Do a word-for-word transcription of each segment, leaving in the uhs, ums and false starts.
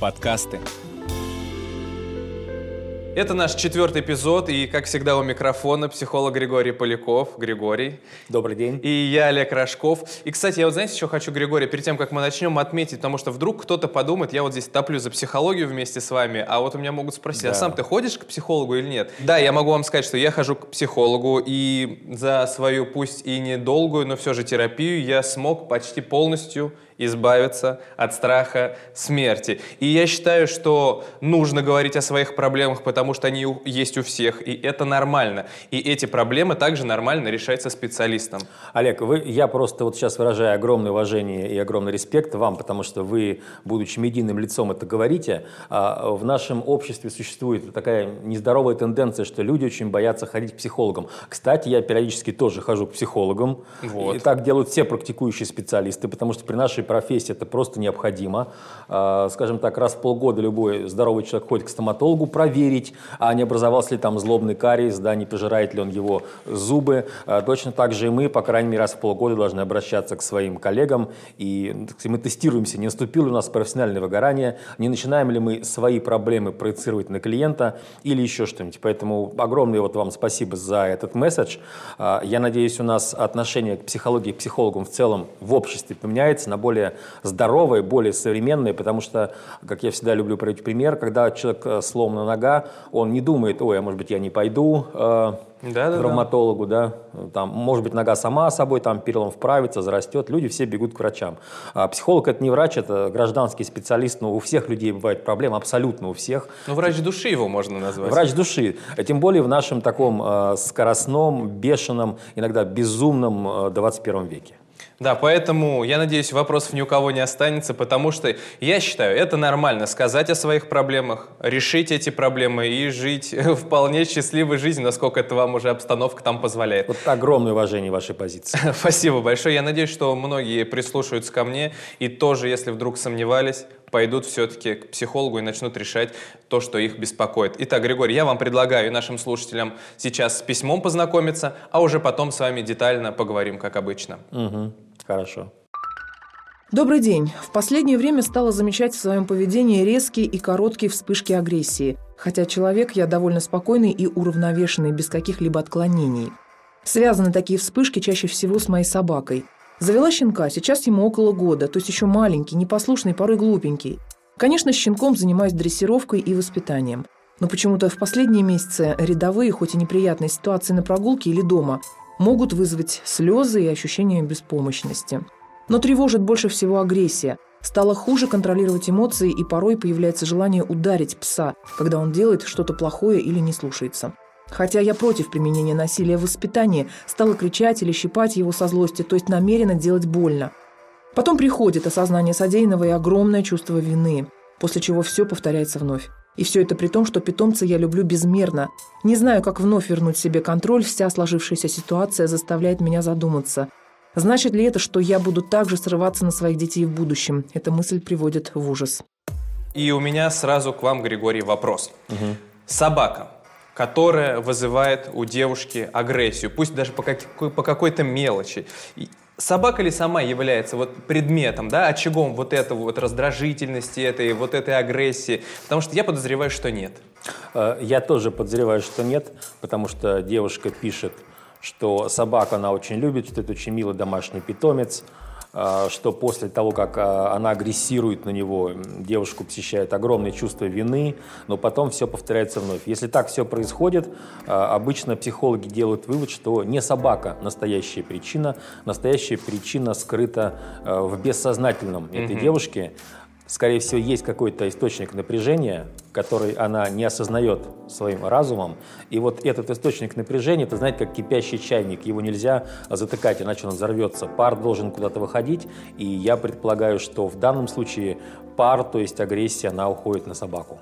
Подкасты. Это наш четвертый эпизод, и, как всегда, у микрофона психолог Григорий Поляков. Григорий. Добрый день. И я, Олег Рожков. И, кстати, я вот, знаете, еще хочу, Григорий, перед тем, как мы начнем, отметить, потому что вдруг кто-то подумает, я вот здесь топлю за психологию вместе с вами, а вот у меня могут спросить, да. А сам ты ходишь к психологу или нет? Да, я могу вам сказать, что я хожу к психологу, и за свою, пусть и недолгую, но все же терапию я смог почти полностью избавиться от страха смерти. И я считаю, что нужно говорить о своих проблемах, потому что они есть у всех, и это нормально. И эти проблемы также нормально решаются специалистом. Олег, вы, я просто вот сейчас выражаю огромное уважение и огромный респект вам, потому что вы, будучи медийным лицом, это говорите. А в нашем обществе существует такая нездоровая тенденция, что люди очень боятся ходить к психологам. Кстати, я периодически тоже хожу к психологам. Вот. И так делают все практикующие специалисты, потому что при нашей профессии это просто необходимо. Скажем так, раз в полгода любой здоровый человек ходит к стоматологу проверить, а не образовался ли там злобный кариес, да, не пожирает ли он его зубы. Точно так же и мы, по крайней мере, раз в полгода должны обращаться к своим коллегам, и мы тестируемся, не наступило ли у нас профессиональное выгорание, не начинаем ли мы свои проблемы проецировать на клиента или еще что-нибудь. Поэтому огромное вот вам спасибо за этот месседж. Я надеюсь, у нас отношение к психологии и психологам в целом в обществе поменяется на более здоровые, более современные, потому что, как я всегда люблю приводить пример, когда человек сломана нога, он не думает, ой, а может быть я не пойду э, да, к травматологу, да. Да? Там, может быть нога сама собой, там перелом вправится, зарастет, люди все бегут к врачам. А психолог это не врач, это гражданский специалист, но у всех людей бывает проблема, абсолютно у всех. Ну врач души его можно назвать. Врач души, тем более в нашем таком э, скоростном, бешеном, иногда безумном э, двадцать первом веке. Да, поэтому, я надеюсь, вопросов ни у кого не останется, потому что, я считаю, это нормально сказать о своих проблемах, решить эти проблемы и жить вполне счастливой жизнью, насколько это вам уже обстановка там позволяет. Вот огромное уважение вашей позиции. Спасибо большое. Я надеюсь, что многие прислушаются ко мне и тоже, если вдруг сомневались, пойдут все-таки к психологу и начнут решать то, что их беспокоит. Итак, Григорий, я вам предлагаю нашим слушателям сейчас с письмом познакомиться, а уже потом с вами детально поговорим, как обычно. Угу. Хорошо. Добрый день. В последнее время стала замечать в своем поведении резкие и короткие вспышки агрессии. Хотя человек я довольно спокойный и уравновешенный, без каких-либо отклонений. Связаны такие вспышки чаще всего с моей собакой. Завела щенка, сейчас ему около года, то есть еще маленький, непослушный, порой глупенький. Конечно, с щенком занимаюсь дрессировкой и воспитанием. Но почему-то в последние месяцы рядовые, хоть и неприятные ситуации на прогулке или дома, могут вызвать слезы и ощущение беспомощности. Но тревожит больше всего агрессия. Стало хуже контролировать эмоции, и порой появляется желание ударить пса, когда он делает что-то плохое или не слушается. Хотя я против применения насилия в воспитании, стала кричать или щипать его со злости, то есть намеренно делать больно. Потом приходит осознание содеянного и огромное чувство вины, после чего все повторяется вновь. И все это при том, что питомца я люблю безмерно. Не знаю, как вновь вернуть себе контроль, вся сложившаяся ситуация заставляет меня задуматься. Значит ли это, что я буду также срываться на своих детей в будущем? Эта мысль приводит в ужас. И у меня сразу к вам, Григорий, вопрос. Угу. Собака, которая вызывает у девушки агрессию, пусть даже по, как, по какой-то мелочи. Собака ли сама является вот предметом, да, очагом вот этого вот раздражительности, этой, вот этой агрессии? Потому что я подозреваю, что нет. Я тоже подозреваю, что нет, потому что девушка пишет, что собаку она очень любит, что это очень милый домашний питомец, что после того, как она агрессирует на него, девушку посещает огромное чувство вины, но потом все повторяется вновь. Если так все происходит, обычно психологи делают вывод, что не собака настоящая причина, настоящая причина скрыта в бессознательном этой mm-hmm. девушки. Скорее всего, есть какой-то источник напряжения, который она не осознает своим разумом. И вот этот источник напряжения, это, знаете, как кипящий чайник. Его нельзя затыкать, иначе он взорвется. Пар должен куда-то выходить. И я предполагаю, что в данном случае пар, то есть агрессия, она уходит на собаку.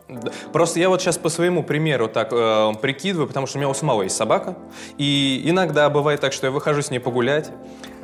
Просто я вот сейчас по своему примеру так э, прикидываю, потому что у меня у самого есть собака, и иногда бывает так, что я выхожу с ней погулять,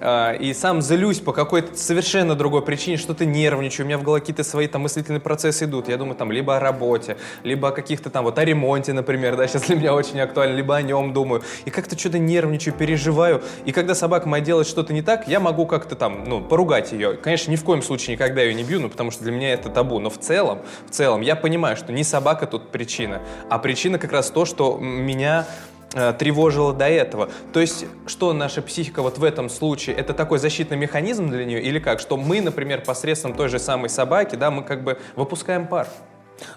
э, и сам злюсь по какой-то совершенно другой причине, что-то нервничаю, у меня в голове какие-то свои там мыслительные процессы идут, я думаю там либо о работе, либо о каких-то там вот о ремонте, например, да, сейчас для меня очень актуально, либо о нем думаю, и как-то что-то нервничаю, переживаю, и когда собака моя делает что-то не так, я могу как-то там, ну, поругать ее, конечно, ни в коем случае никогда ее не бью, ну, потому что для меня это табу, но в целом, в целом я понимаю, что не собака тут причина, а причина как раз то, что меня э, тревожило до этого. То есть, что наша психика вот в этом случае, это такой защитный механизм для нее или как? Что мы, например, посредством той же самой собаки, да, мы как бы выпускаем пар.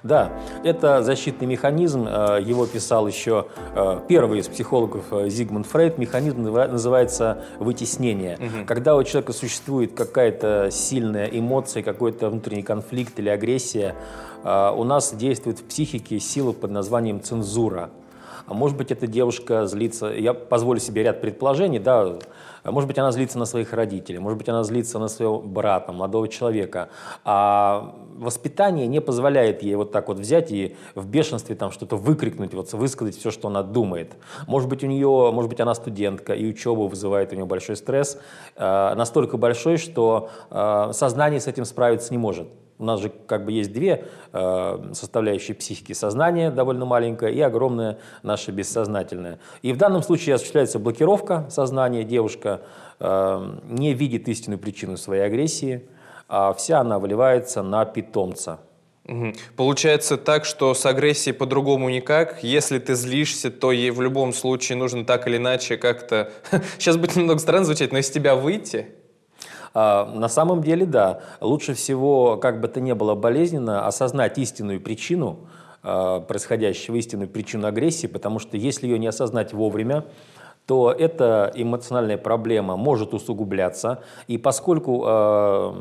Да, это защитный механизм, его писал еще первый из психологов Зигмунд Фрейд, механизм называется вытеснение. Угу. Когда у человека существует какая-то сильная эмоция, какой-то внутренний конфликт или агрессия, у нас действует в психике сила под названием цензура. Может быть, эта девушка злится, я позволю себе ряд предположений, да, может быть, она злится на своих родителей, может быть, она злится на своего брата, молодого человека. А воспитание не позволяет ей вот так вот взять и в бешенстве там что-то выкрикнуть, вот высказать все, что она думает. Может быть, у нее, может быть, она студентка, и учеба вызывает у нее большой стресс, э, настолько большой, что э, сознание с этим справиться не может. У нас же как бы есть две э, составляющие психики. Сознание довольно маленькое и огромное наше бессознательное. И в данном случае осуществляется блокировка сознания. Девушка э, не видит истинную причину своей агрессии, а вся она выливается на питомца. Угу. Получается так, что с агрессией по-другому никак. Если ты злишься, то ей в любом случае нужно так или иначе как-то... Сейчас будет немного странно звучать, но из тебя выйти... На самом деле, да. Лучше всего, как бы то ни было болезненно, осознать истинную причину э, происходящего, истинную причину агрессии, потому что если ее не осознать вовремя, то эта эмоциональная проблема может усугубляться. И поскольку э,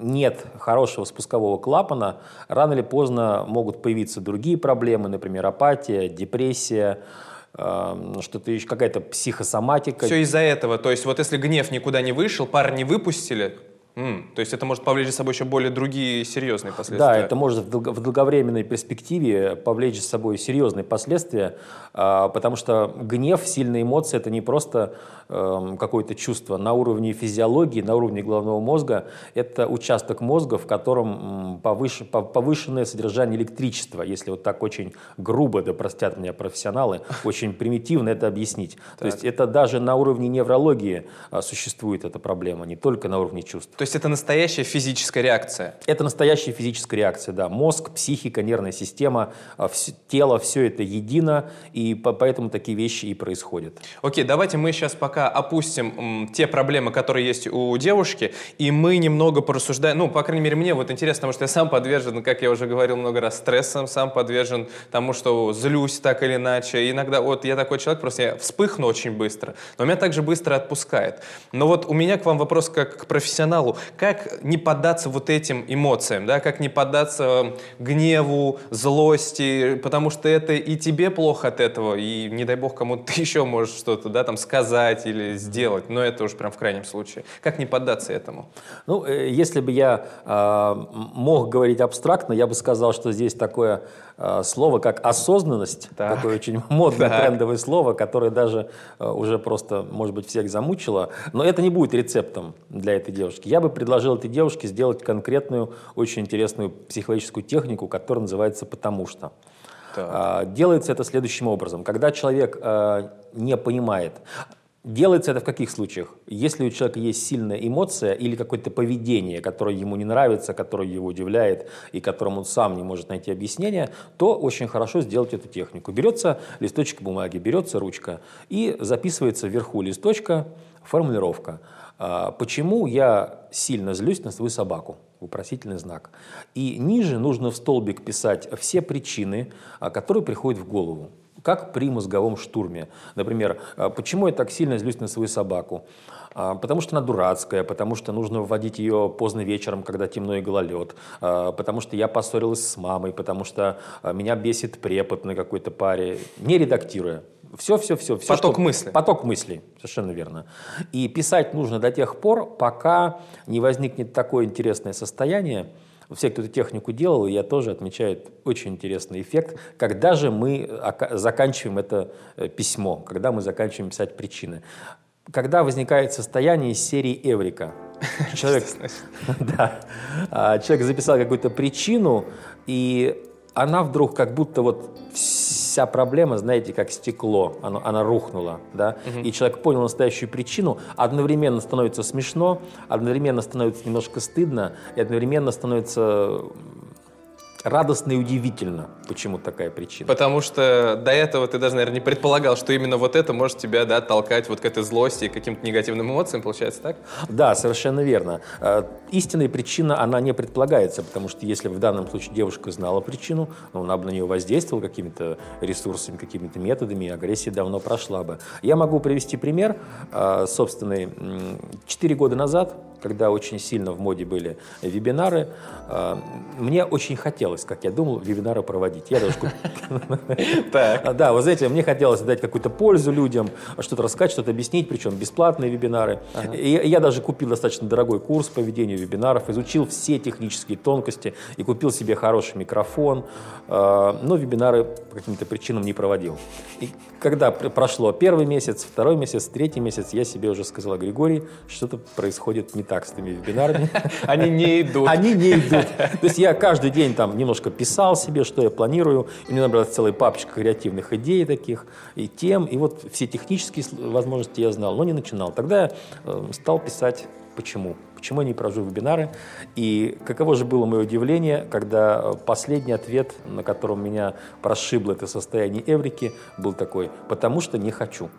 нет хорошего спускового клапана, рано или поздно могут появиться другие проблемы, например, апатия, депрессия, что-то еще, какая-то психосоматика. Все из-за этого. То есть вот если гнев никуда не вышел, пар не выпустили, м, то есть это может повлечь за собой еще более другие серьезные последствия. Да, это может в, долго, в долговременной перспективе повлечь за собой серьезные последствия, а, потому что гнев, сильные эмоции – это не просто а, какое-то чувство. На уровне физиологии, на уровне головного мозга – это участок мозга, в котором м, повыше, повышенное содержание электричества. Если вот так очень грубо, да простят меня профессионалы, очень примитивно это объяснить. То есть это даже на уровне неврологии существует эта проблема, не только на уровне чувств. То есть это настоящая физическая реакция? Это настоящая физическая реакция, да. Мозг, психика, нервная система, все, тело, все это едино, и по, поэтому такие вещи и происходят. Окей, давайте мы сейчас пока опустим м, те проблемы, которые есть у девушки, и мы немного порассуждаем, ну, по крайней мере, мне вот интересно, потому что я сам подвержен, как я уже говорил много раз, стрессом, сам подвержен тому, что злюсь так или иначе. Иногда, вот я такой человек, просто я вспыхну очень быстро, но меня также быстро отпускает. Но вот у меня к вам вопрос как к профессионалу. Как не поддаться вот этим эмоциям, да? Как не поддаться гневу, злости, потому что это и тебе плохо от этого, и, не дай бог, кому-то ты еще можешь что-то, да, там, сказать или сделать, но это уж прям в крайнем случае. Как не поддаться этому? Ну, если бы я э, мог говорить абстрактно, я бы сказал, что здесь такое э, слово, как осознанность, так. Такое очень модное, так. Трендовое слово, которое даже э, уже просто, может быть, всех замучило, но это не будет рецептом для этой девушки. Я бы предложил этой девушке сделать конкретную, очень интересную психологическую технику, которая называется «потому что». Так. Делается это следующим образом. Когда человек не понимает, делается это в каких случаях? Если у человека есть сильная эмоция или какое-то поведение, которое ему не нравится, которое его удивляет и которому он сам не может найти объяснение, то очень хорошо сделать эту технику. Берется листочек бумаги, берется ручка и записывается вверху листочка формулировка. Почему я сильно злюсь на свою собаку? Вопросительный знак. И ниже нужно в столбик писать все причины, которые приходят в голову, как при мозговом штурме. Например, почему я так сильно злюсь на свою собаку? Потому что она дурацкая, потому что нужно вводить ее поздно вечером, когда темно и гололед, потому что я поссорилась с мамой, потому что меня бесит препод на какой-то паре, не редактируя. Все-все-все. Поток что... мыслей. Поток мыслей, совершенно верно. И писать нужно до тех пор, пока не возникнет такое интересное состояние, все, кто эту технику делал, я тоже отмечаю очень интересный эффект, когда же мы заканчиваем это письмо, когда мы заканчиваем писать причины. Когда возникает состояние из серии «Эврика». Человек, да, человек записал какую-то причину, и она вдруг как будто вот вся проблема, знаете, как стекло, она, она рухнула, да? Угу. И человек понял настоящую причину, одновременно становится смешно, одновременно становится немножко стыдно, и одновременно становится радостно и удивительно, почему такая причина. Потому что до этого ты даже, наверное, не предполагал, что именно вот это может тебя, да, толкать вот к этой злости и каким-то негативным эмоциям, получается так? Да, совершенно верно. Истинная причина, она не предполагается, потому что если в данном случае девушка знала причину, ну, она бы на нее воздействовала какими-то ресурсами, какими-то методами, агрессия давно прошла бы. Я могу привести пример собственный. Четыре года назад, когда очень сильно в моде были вебинары, мне очень хотелось, как я думал, вебинары проводить. Я даже Да, вы знаете, мне хотелось дать какую-то пользу людям, что-то рассказать, что-то объяснить, причем бесплатные вебинары. Я даже купил достаточно дорогой курс по ведению вебинаров, изучил все технические тонкости и купил себе хороший микрофон, но вебинары по каким-то причинам не проводил. И когда прошло первый месяц, второй месяц, третий месяц, я себе уже сказал: Григорий, что-то происходит не так с этими вебинарами. Они не идут. Они не идут. То есть я каждый день там немножко писал себе, что я планирую. У меня набралась целая папочка креативных идей таких и тем. И вот все технические возможности я знал, но не начинал. Тогда я стал писать почему. Почему я не провожу вебинары. И каково же было мое удивление, когда последний ответ, на котором меня прошибло это состояние эврики, был такой: потому что не хочу.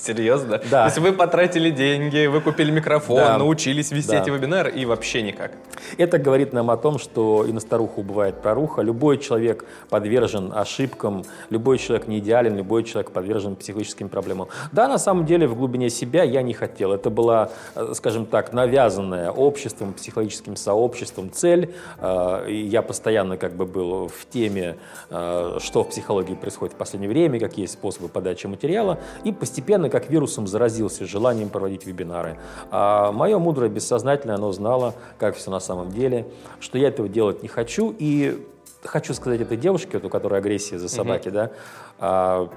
Серьезно? Да. То есть вы потратили деньги, вы купили микрофон, да, научились вести, да, эти вебинары и вообще никак. Это говорит нам о том, что и на старуху бывает проруха. Любой человек подвержен ошибкам, любой человек не идеален, любой человек подвержен психологическим проблемам. Да, на самом деле в глубине себя я не хотел. Это была, скажем так, навязанная обществом, психологическим сообществом цель. Я постоянно как бы был в теме, что в психологии происходит в последнее время, какие есть способы подачи материала, и постепенно как вирусом заразился желанием проводить вебинары. А мое мудрое бессознательное, оно знало, как все на самом деле, что я этого делать не хочу. И хочу сказать этой девушке, вот, у которой агрессия за собаки, mm-hmm. да, а,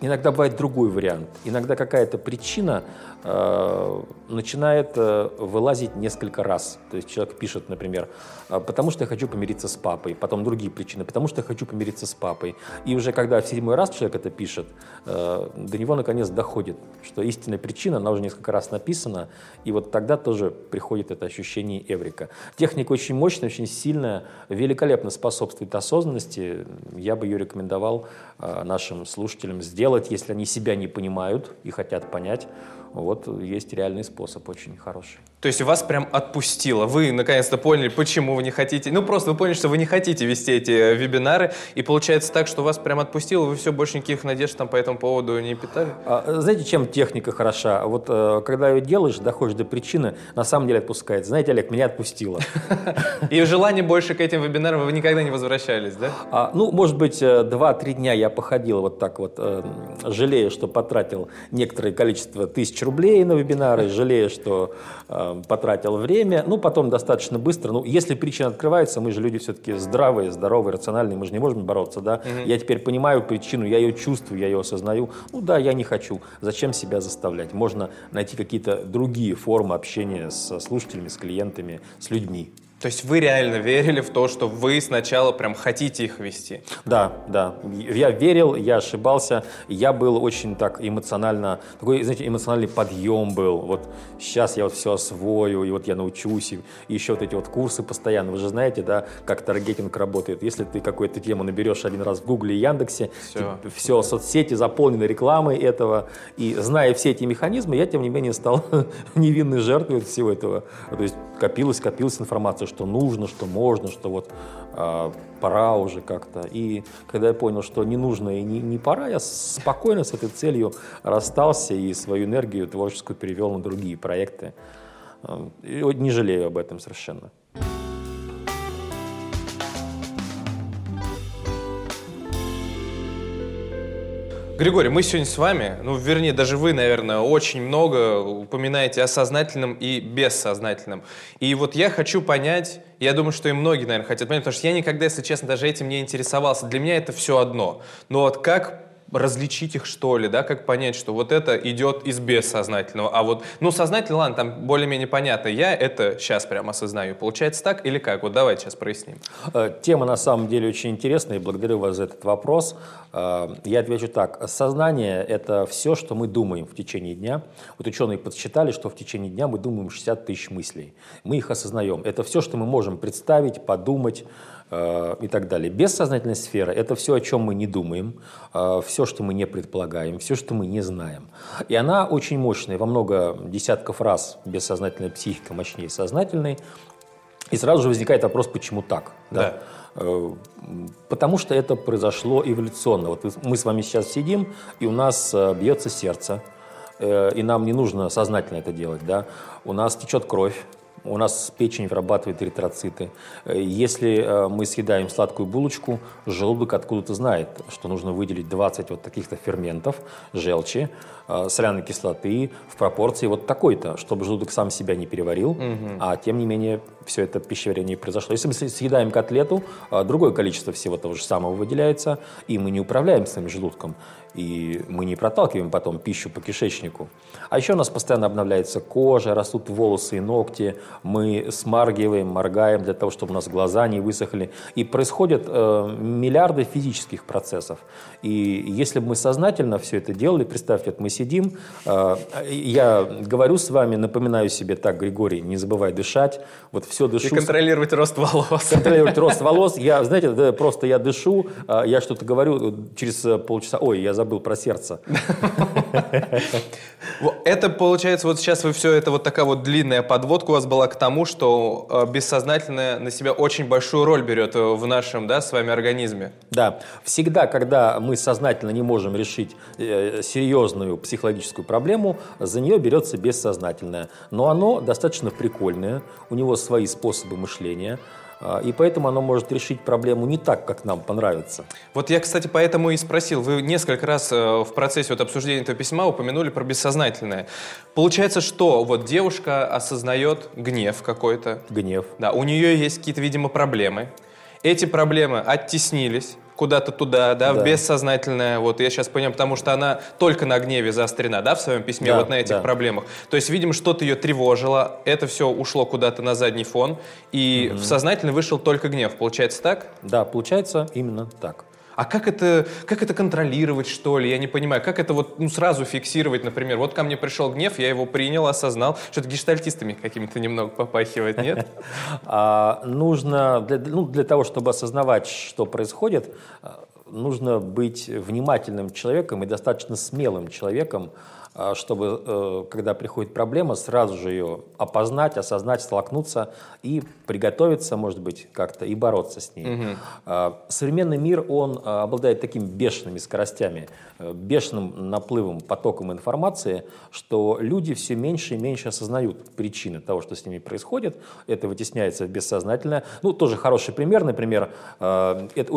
иногда бывает другой вариант. Иногда какая-то причина а, начинает а, вылазить несколько раз. То есть человек пишет, например, потому что я хочу помириться с папой, потом другие причины, потому что я хочу помириться с папой. И уже когда в седьмой раз человек это пишет, до него наконец доходит, что истинная причина, она уже несколько раз написана, и вот тогда тоже приходит это ощущение эврика. Техника очень мощная, очень сильная, великолепно способствует осознанности. Я бы ее рекомендовал нашим слушателям сделать, если они себя не понимают и хотят понять. Вот есть реальный способ, очень хороший. То есть вас прям отпустило, вы наконец-то поняли, почему вы не хотите, ну просто вы поняли, что вы не хотите вести эти вебинары, и получается так, что вас прям отпустило, вы все, больше никаких надежд там по этому поводу не питали? А, знаете, чем техника хороша? Вот когда ее делаешь, доходишь до причины, на самом деле отпускает. Знаете, Олег, меня отпустило. И желание больше к этим вебинарам, вы никогда не возвращались, да? Ну, может быть, два-три дня я походил вот так вот, жалея, что потратил некоторое количество тысяч рублей на вебинары, жалея, что э, потратил время, ну, потом достаточно быстро, ну, если причина открывается, мы же люди все-таки здравые, здоровые, рациональные, мы же не можем бороться, да, mm-hmm. я теперь понимаю причину, я ее чувствую, я ее осознаю, ну, да, я не хочу, зачем себя заставлять, можно найти какие-то другие формы общения со слушателями, с клиентами, с людьми. То есть вы реально верили в то, что вы сначала прям хотите их вести? Да, да. Я верил, я ошибался. Я был очень так эмоционально... Такой, знаете, эмоциональный подъем был. Вот сейчас я вот все освою, и вот я научусь. И еще вот эти вот курсы постоянно. Вы же знаете, да, как таргетинг работает. Если ты какую-то тему наберешь один раз в Гугле и Яндексе, все, все соцсети заполнены рекламой этого. И зная все эти механизмы, я, тем не менее, стал невинной жертвой всего этого. То есть копилась, копилась информация, что нужно, что можно, что вот э, пора уже как-то. И когда я понял, что не нужно и не, не пора, я спокойно с этой целью расстался и свою энергию творческую перевел на другие проекты. И не жалею об этом совершенно. Григорий, мы сегодня с вами, ну, вернее, даже вы, наверное, очень много упоминаете о сознательном и бессознательном. И вот я хочу понять, я думаю, что и многие, наверное, хотят понять, потому что я никогда, если честно, даже этим не интересовался. Для меня это все одно. Но вот как различить их, что ли, да, как понять, что вот это идет из бессознательного, а вот, ну, сознательно, ладно, там более-менее понятно, я это сейчас прямо осознаю. Получается так или как? Вот давайте сейчас проясним. Тема, на самом деле, очень интересная, и благодарю вас за этот вопрос. Я отвечу так. Сознание – это все, что мы думаем в течение дня. Вот ученые подсчитали, что в течение дня мы думаем шестьдесят тысяч мыслей. Мы их осознаем. Это все, что мы можем представить, подумать, и так далее. Бессознательная сфера – это все, о чем мы не думаем, все, что мы не предполагаем, все, что мы не знаем. И она очень мощная, во много десятков раз бессознательная психика мощнее сознательной. И сразу же возникает вопрос, почему так? Да. Да. Потому что это произошло эволюционно. Вот мы с вами сейчас сидим, и у нас бьется сердце, и нам не нужно сознательно это делать. Да? У нас течет кровь. У нас печень вырабатывает эритроциты. Если мы съедаем сладкую булочку, желудок откуда-то знает, что нужно выделить двадцать вот таких-то ферментов, желчи, соляной кислоты в пропорции вот такой-то, чтобы желудок сам себя не переварил, mm-hmm. а тем не менее все это пищеварение произошло. Если мы съедаем котлету, другое количество всего того же самого выделяется, и мы не управляем своим желудком, и мы не проталкиваем потом пищу по кишечнику. А еще у нас постоянно обновляется кожа, растут волосы и ногти, мы смаргиваем, моргаем для того, чтобы у нас глаза не высохли. И происходят э, миллиарды физических процессов. И если бы мы сознательно все это делали, представьте, вот мы сидим, э, я говорю с вами, напоминаю себе так, Григорий, не забывай дышать, вот все дышу. И контролировать рост волос. Контролировать рост волос. Я, знаете, просто я дышу, я что-то говорю, через полчаса, ой, я забыл про сердце. Это получается, вот сейчас вы все, это вот такая вот длинная подводка у вас была к тому, что бессознательное на себя очень большую роль берет в нашем, да, с вами организме. Да. Всегда, когда мы сознательно не можем решить серьезную психологическую проблему, за нее берется бессознательное. Но оно достаточно прикольное, у него свои способы мышления. И поэтому оно может решить проблему не так, как нам понравится. Вот я, кстати, поэтому и спросил. Вы несколько раз в процессе вот обсуждения этого письма упомянули про бессознательное. Получается, что вот девушка осознает гнев какой-то. Гнев. Да, у нее есть какие-то, видимо, проблемы. Эти проблемы оттеснились куда-то туда, да, да, в бессознательное, вот, я сейчас понимаю, потому что она только на гневе заострена, да, в своем письме, да, вот на этих, да, проблемах. То есть, видимо, что-то ее тревожило, это все ушло куда-то на задний фон, и угу. в сознательный вышел только гнев. Получается так? Да, получается именно так. А как это, как это контролировать, что ли? Я не понимаю. Как это вот, ну, сразу фиксировать, например? Вот ко мне пришел гнев, я его принял, осознал. Что-то гештальтистами какими-то немного попахивает, нет? Нужно, для того, чтобы осознавать, что происходит, нужно быть внимательным человеком и достаточно смелым человеком, чтобы, когда приходит проблема, сразу же ее опознать, осознать, столкнуться и приготовиться, может быть, как-то и бороться с ней. Угу. Современный мир, он обладает такими бешеными скоростями, бешеным наплывом, потоком информации, что люди все меньше и меньше осознают причины того, что с ними происходит. Это вытесняется в бессознательное. Ну, тоже хороший пример, например, у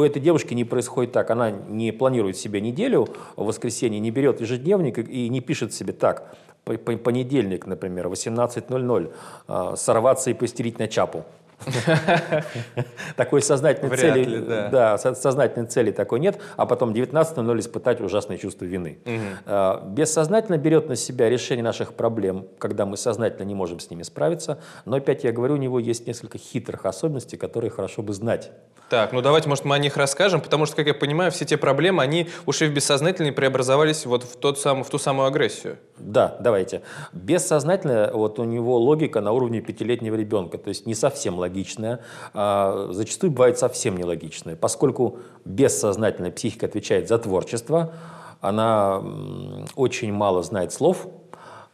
этой девушки не происходит так, она не планирует себе неделю, в воскресенье не берет ежедневник и не пишет себе так, понедельник, например, восемнадцать ноль ноль, сорваться и постерить на чапу. Такой сознательной цели, да, сознательной цели такой нет, а потом девятнадцать ноль ноль испытать ужасное чувство вины. Бессознательно берет на себя решение наших проблем, когда мы сознательно не можем с ними справиться, но опять я говорю, у него есть несколько хитрых особенностей, которые хорошо бы знать. Так, ну давайте, может, мы о них расскажем, потому что, как я понимаю, все те проблемы, они ушли в бессознательное и преобразовались вот в, тот сам, в ту самую агрессию. Да, давайте. Бессознательное, вот у него логика на уровне пятилетнего ребенка, то есть не совсем логичная, а зачастую бывает совсем нелогичная, поскольку бессознательная психика отвечает за творчество, она очень мало знает слов.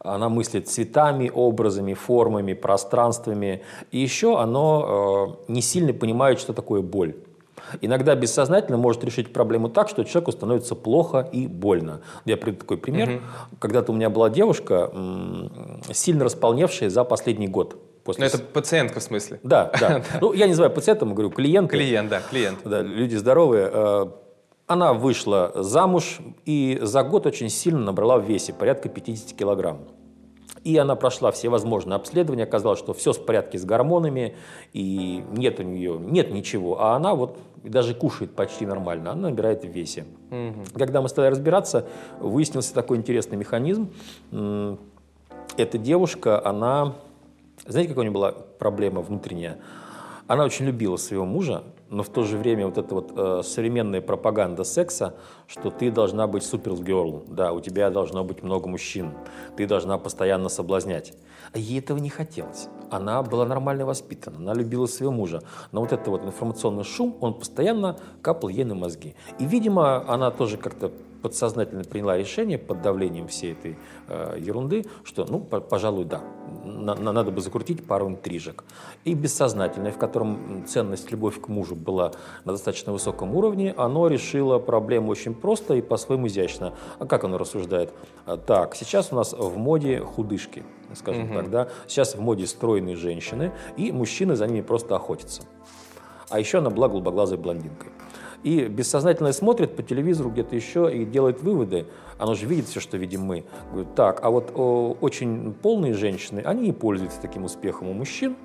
Она мыслит цветами, образами, формами, пространствами. И еще оно э, не сильно понимает, что такое боль. Иногда бессознательно может решить проблему так, что человеку становится плохо и больно. Я приведу такой пример. Mm-hmm. Когда-то у меня была девушка, м- сильно располневшая за последний год. После... Но это пациентка, в смысле? Да, да. Ну, я не называю пациентом, говорю клиент. Клиент, да, клиент. Люди здоровые. Она вышла замуж и за год очень сильно набрала в весе, порядка пятидесяти килограмм. И она прошла все возможные обследования, оказалось, что все в порядке с гормонами, и нет у нее, нет ничего, а она вот даже кушает почти нормально, она набирает в весе. Угу. Когда мы стали разбираться, выяснился такой интересный механизм. Эта девушка, она, знаете, какая у нее была проблема внутренняя? Она очень любила своего мужа, но в то же время вот эта вот э, современная пропаганда секса, что ты должна быть супергерл, да, у тебя должно быть много мужчин, ты должна постоянно соблазнять. А ей этого не хотелось. Она была нормально воспитана, она любила своего мужа. Но вот этот вот информационный шум, он постоянно капал ей на мозги. И, видимо, она тоже как-то подсознательно приняла решение под давлением всей этой э, ерунды, что, ну, по- пожалуй, да, на- на- надо бы закрутить пару интрижек. И бессознательное, в котором ценность, любовь к мужу была на достаточно высоком уровне, оно решило проблему очень просто и по-своему изящно. А как оно рассуждает? Так, сейчас у нас в моде худышки, скажем угу. так, да? Сейчас в моде стройные женщины, и мужчины за ними просто охотятся. А еще она была голубоглазой блондинкой. И бессознательно смотрит по телевизору где-то еще и делает выводы. Оно же видит все, что видим мы. Говорит, так, а вот о, очень полные женщины, они не пользуются таким успехом у мужчин.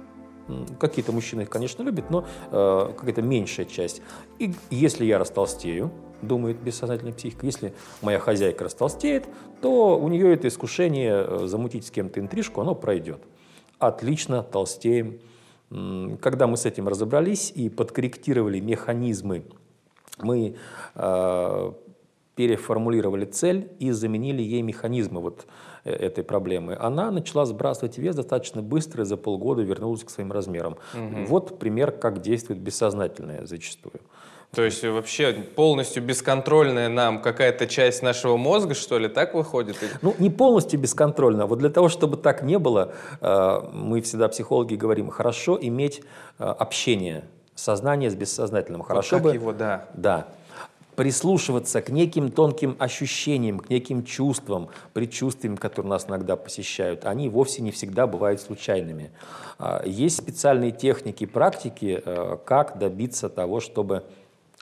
Какие-то мужчины их, конечно, любят, но э, какая-то меньшая часть. И если я растолстею, думает бессознательная психика, если моя хозяйка растолстеет, то у нее это искушение замутить с кем-то интрижку, оно пройдет. Отлично, толстеем. Когда мы с этим разобрались и подкорректировали механизмы, мы э, переформулировали цель и заменили ей механизмы вот этой проблемы. Она начала сбрасывать вес достаточно быстро и за полгода вернулась к своим размерам. Угу. Вот пример, как действует бессознательное зачастую. То есть вообще полностью бесконтрольная нам какая-то часть нашего мозга, что ли, так выходит? Ну, не полностью бесконтрольно. Вот для того, чтобы так не было, э, мы всегда, психологи, говорим, хорошо иметь э, общение. Сознание с бессознательным. Хорошо вот как бы его, да. Да. Прислушиваться к неким тонким ощущениям, к неким чувствам, предчувствиям, которые нас иногда посещают. Они вовсе не всегда бывают случайными. Есть специальные техники, практики, как добиться того, чтобы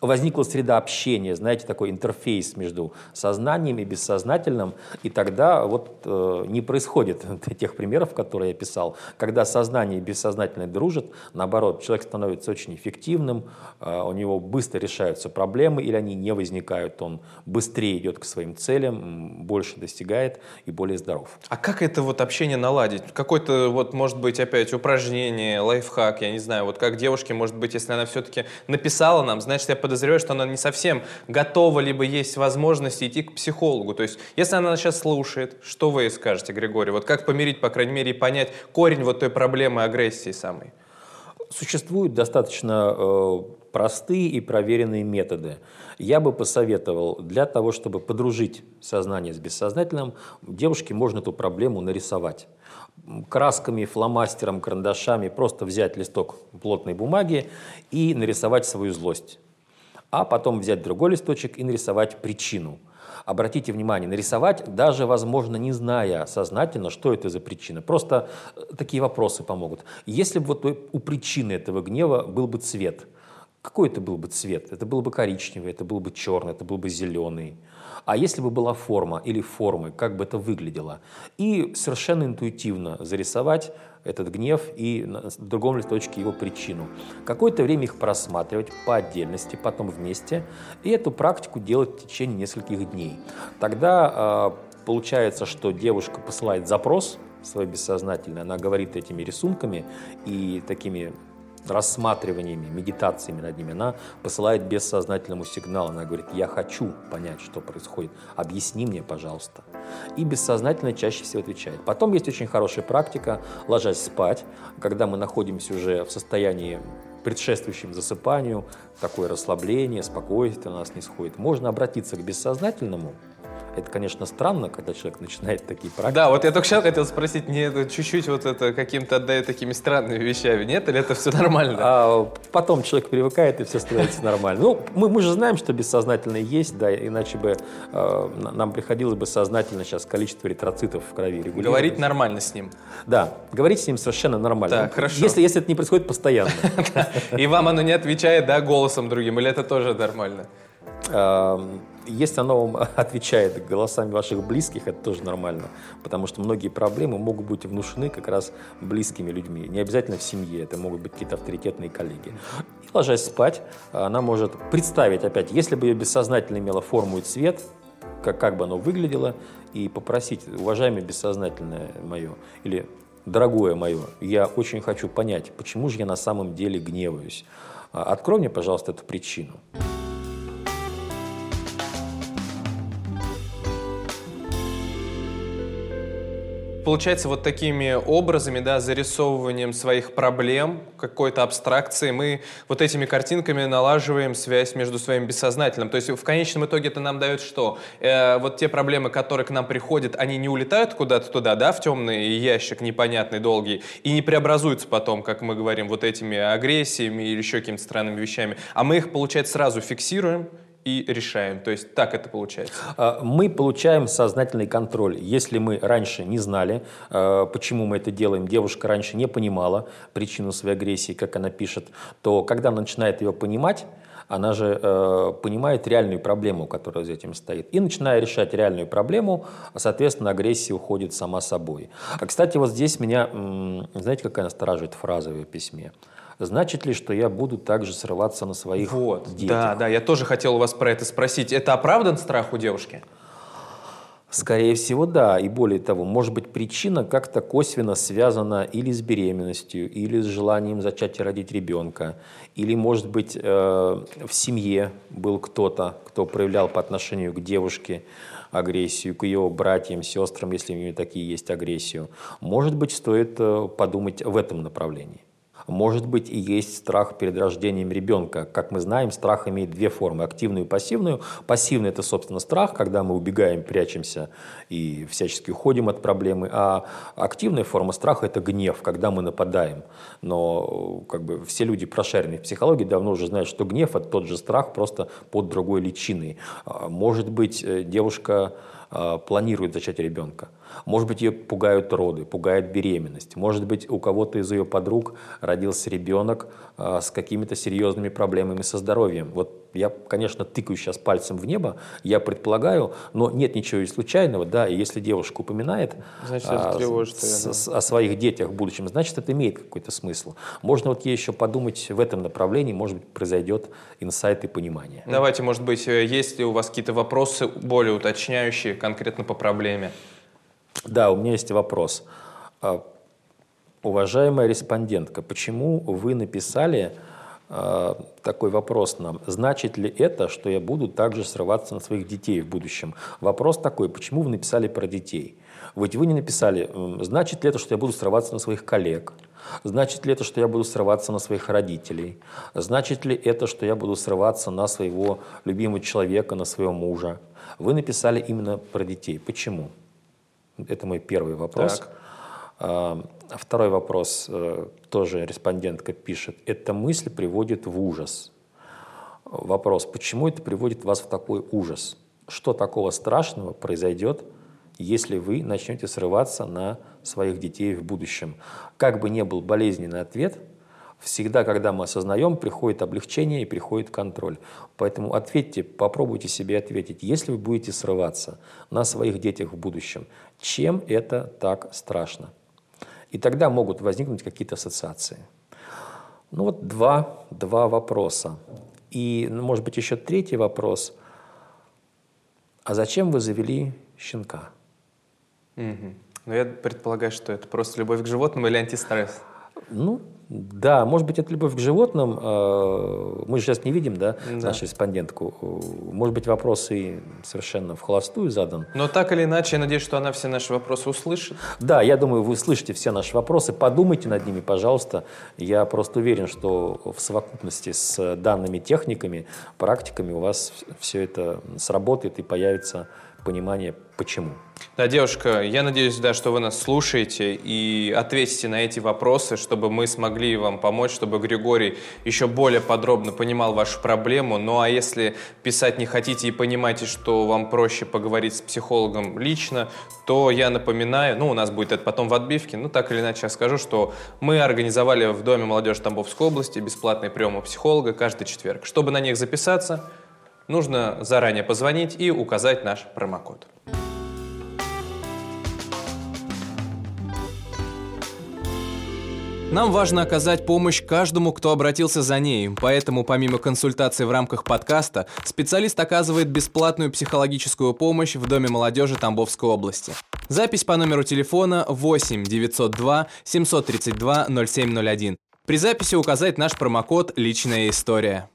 возникла среда общения, знаете, такой интерфейс между сознанием и бессознательным, и тогда вот э, не происходит тех примеров, которые я писал. Когда сознание и бессознательное дружат, наоборот, человек становится очень эффективным, э, у него быстро решаются проблемы, или они не возникают, он быстрее идет к своим целям, больше достигает и более здоров. А как это вот общение наладить? Какое-то вот, может быть, опять упражнение, лайфхак, я не знаю, вот как девушке, может быть, если она все-таки написала нам, значит, я подозреваю, что она не совсем готова, либо есть возможность идти к психологу. То есть, если она сейчас слушает, что вы ей скажете, Григорий? Вот как помирить, по крайней мере, и понять корень вот той проблемы агрессии самой? Существуют достаточно э, простые и проверенные методы. Я бы посоветовал для того, чтобы подружить сознание с бессознательным, девушке можно эту проблему нарисовать. Красками, фломастером, карандашами просто взять листок плотной бумаги и нарисовать свою злость. А потом взять другой листочек и нарисовать причину. Обратите внимание, нарисовать даже, возможно, не зная сознательно, что это за причина. Просто такие вопросы помогут. Если бы вот у причины этого гнева был бы цвет, какой это был бы цвет? Это был бы коричневый, это был бы черный, это был бы зеленый. А если бы была форма или формы, как бы это выглядело? И совершенно интуитивно зарисовать этот гнев и на другом листочке его причину. Какое-то время их просматривать по отдельности, потом вместе, и эту практику делать в течение нескольких дней. Тогда э, получается, что девушка посылает запрос свой бессознательный, она говорит этими рисунками и такими рассматриваниями, медитациями над ними, она посылает бессознательному сигнал. Она говорит, я хочу понять, что происходит, объясни мне, пожалуйста. И бессознательно чаще всего отвечает. Потом есть очень хорошая практика, ложась спать, когда мы находимся уже в состоянии предшествующим засыпанию, такое расслабление, спокойствие на нас не сходит, можно обратиться к бессознательному. Это, конечно, странно, когда человек начинает такие практики. Да, вот я только сейчас хотел спросить, не это, чуть-чуть вот это каким-то отдает такими странными вещами, нет? Или это все нормально? А потом человек привыкает, и все становится нормально. Ну, мы, мы же знаем, что бессознательное есть, да, иначе бы э, нам приходилось бы сознательно сейчас количество эритроцитов в крови регулировать. Говорить нормально с ним. Да, говорить с ним совершенно нормально. Так, хорошо. Если, если это не происходит постоянно. И вам оно не отвечает, да, голосом другим, или это тоже нормально? Если оно вам отвечает голосами ваших близких, это тоже нормально, потому что многие проблемы могут быть внушены как раз близкими людьми. Не обязательно в семье, это могут быть какие-то авторитетные коллеги. И, ложась спать, она может представить опять, если бы ее бессознательно имела форму и цвет, как, как бы оно выглядело, и попросить: уважаемое бессознательное мое, или дорогое мое, я очень хочу понять, почему же я на самом деле гневаюсь. Открой мне, пожалуйста, эту причину. Получается, вот такими образами, да, зарисовыванием своих проблем, какой-то абстракции, мы вот этими картинками налаживаем связь между своим бессознательным. То есть в конечном итоге это нам дает что? Э, вот те проблемы, которые к нам приходят, они не улетают куда-то туда, да, в темный ящик непонятный, долгий, и не преобразуются потом, как мы говорим, вот этими агрессиями или еще какими-то странными вещами. А мы их, получается, сразу фиксируем и решаем. То есть так это получается. Мы получаем сознательный контроль. Если мы раньше не знали, почему мы это делаем, девушка раньше не понимала причину своей агрессии, как она пишет, то когда она начинает ее понимать, она же э, понимает реальную проблему, которая за этим стоит. И, начиная решать реальную проблему, соответственно, агрессия уходит сама собой. А, кстати, вот здесь меня, м- знаете, какая настораживает фраза в ее письме? Значит ли, что я буду также срываться на своих вот, детях? Да, да, я тоже хотел у вас про это спросить. Это оправдан страх у девушки? Скорее всего, да. И более того, может быть, причина как-то косвенно связана или с беременностью, или с желанием зачать и родить ребенка, или, может быть, э, в семье был кто-то, кто проявлял по отношению к девушке агрессию, к ее братьям, сестрам, если у нее такие есть, агрессию. Может быть, стоит подумать в этом направлении. Может быть, и есть страх перед рождением ребенка. Как мы знаем, страх имеет две формы – активную и пассивную. Пассивный – это, собственно, страх, когда мы убегаем, прячемся и всячески уходим от проблемы. А активная форма страха – это гнев, когда мы нападаем. Но как бы все люди, прошаренные в психологии, давно уже знают, что гнев – это тот же страх, просто под другой личиной. Может быть, девушка планирует зачать ребенка. Может быть, ее пугают роды, пугает беременность. Может быть, у кого-то из ее подруг родился ребенок с какими-то серьезными проблемами со здоровьем. Вот я, конечно, тыкаю сейчас пальцем в небо, я предполагаю, но нет ничего и случайного, да, и если девушка упоминает значит, а, с, о своих детях в будущем, значит, это имеет какой-то смысл. Можно вот ей еще подумать в этом направлении, может быть, произойдет инсайт и понимание. Давайте, может быть, есть ли у вас какие-то вопросы более уточняющие конкретно по проблеме? Да, у меня есть вопрос. Уважаемая респондентка, почему вы написали э, такой вопрос нам? Значит ли это, что я буду также срываться на своих детей в будущем? Вопрос такой, почему вы написали про детей? Ведь вы не написали, значит ли это, что я буду срываться на своих коллег? Значит ли это, что я буду срываться на своих родителей? Значит ли это, что я буду срываться на своего любимого человека, на своего мужа? Вы написали именно про детей. Почему? Это мой первый вопрос. Так. Второй вопрос, тоже респондентка пишет. Эта мысль приводит в ужас. Вопрос, почему это приводит вас в такой ужас? Что такого страшного произойдет, если вы начнете срываться на своих детей в будущем? Как бы ни был болезненный ответ, всегда, когда мы осознаем, приходит облегчение и приходит контроль. Поэтому ответьте, попробуйте себе ответить, если вы будете срываться на своих детях в будущем, чем это так страшно? И тогда могут возникнуть какие-то ассоциации. Ну вот два, два вопроса. И, ну, может быть, еще третий вопрос. А зачем вы завели щенка? Mm-hmm. Ну, я предполагаю, что это просто любовь к животным или антистресс. Ну, да, может быть, это любовь к животным. Мы же сейчас не видим, да, да, нашу респондентку. Может быть, вопрос и совершенно вхолостую задан. Но так или иначе, я надеюсь, что она все наши вопросы услышит. Да, я думаю, вы услышите все наши вопросы. Подумайте над ними, пожалуйста. Я просто уверен, что в совокупности с данными техниками, практиками у вас все это сработает и появится понимание, почему. Да, девушка, я надеюсь, да, что вы нас слушаете и ответите на эти вопросы, чтобы мы смогли вам помочь, чтобы Григорий еще более подробно понимал вашу проблему. Ну а если писать не хотите и понимаете, что вам проще поговорить с психологом лично, то я напоминаю, ну у нас будет это потом в отбивке, ну так или иначе я скажу, что мы организовали в Доме молодежи Тамбовской области бесплатный прием у психолога каждый четверг. Чтобы на них записаться, нужно заранее позвонить и указать наш промокод. Нам важно оказать помощь каждому, кто обратился за ней, поэтому помимо консультаций в рамках подкаста, специалист оказывает бесплатную психологическую помощь в Доме молодежи Тамбовской области. Запись по номеру телефона восемь девятьсот два семьсот тридцать два ноль семь ноль один. При записи указать наш промокод «Личная история».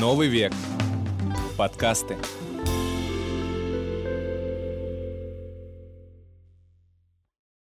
Новый век. Подкасты.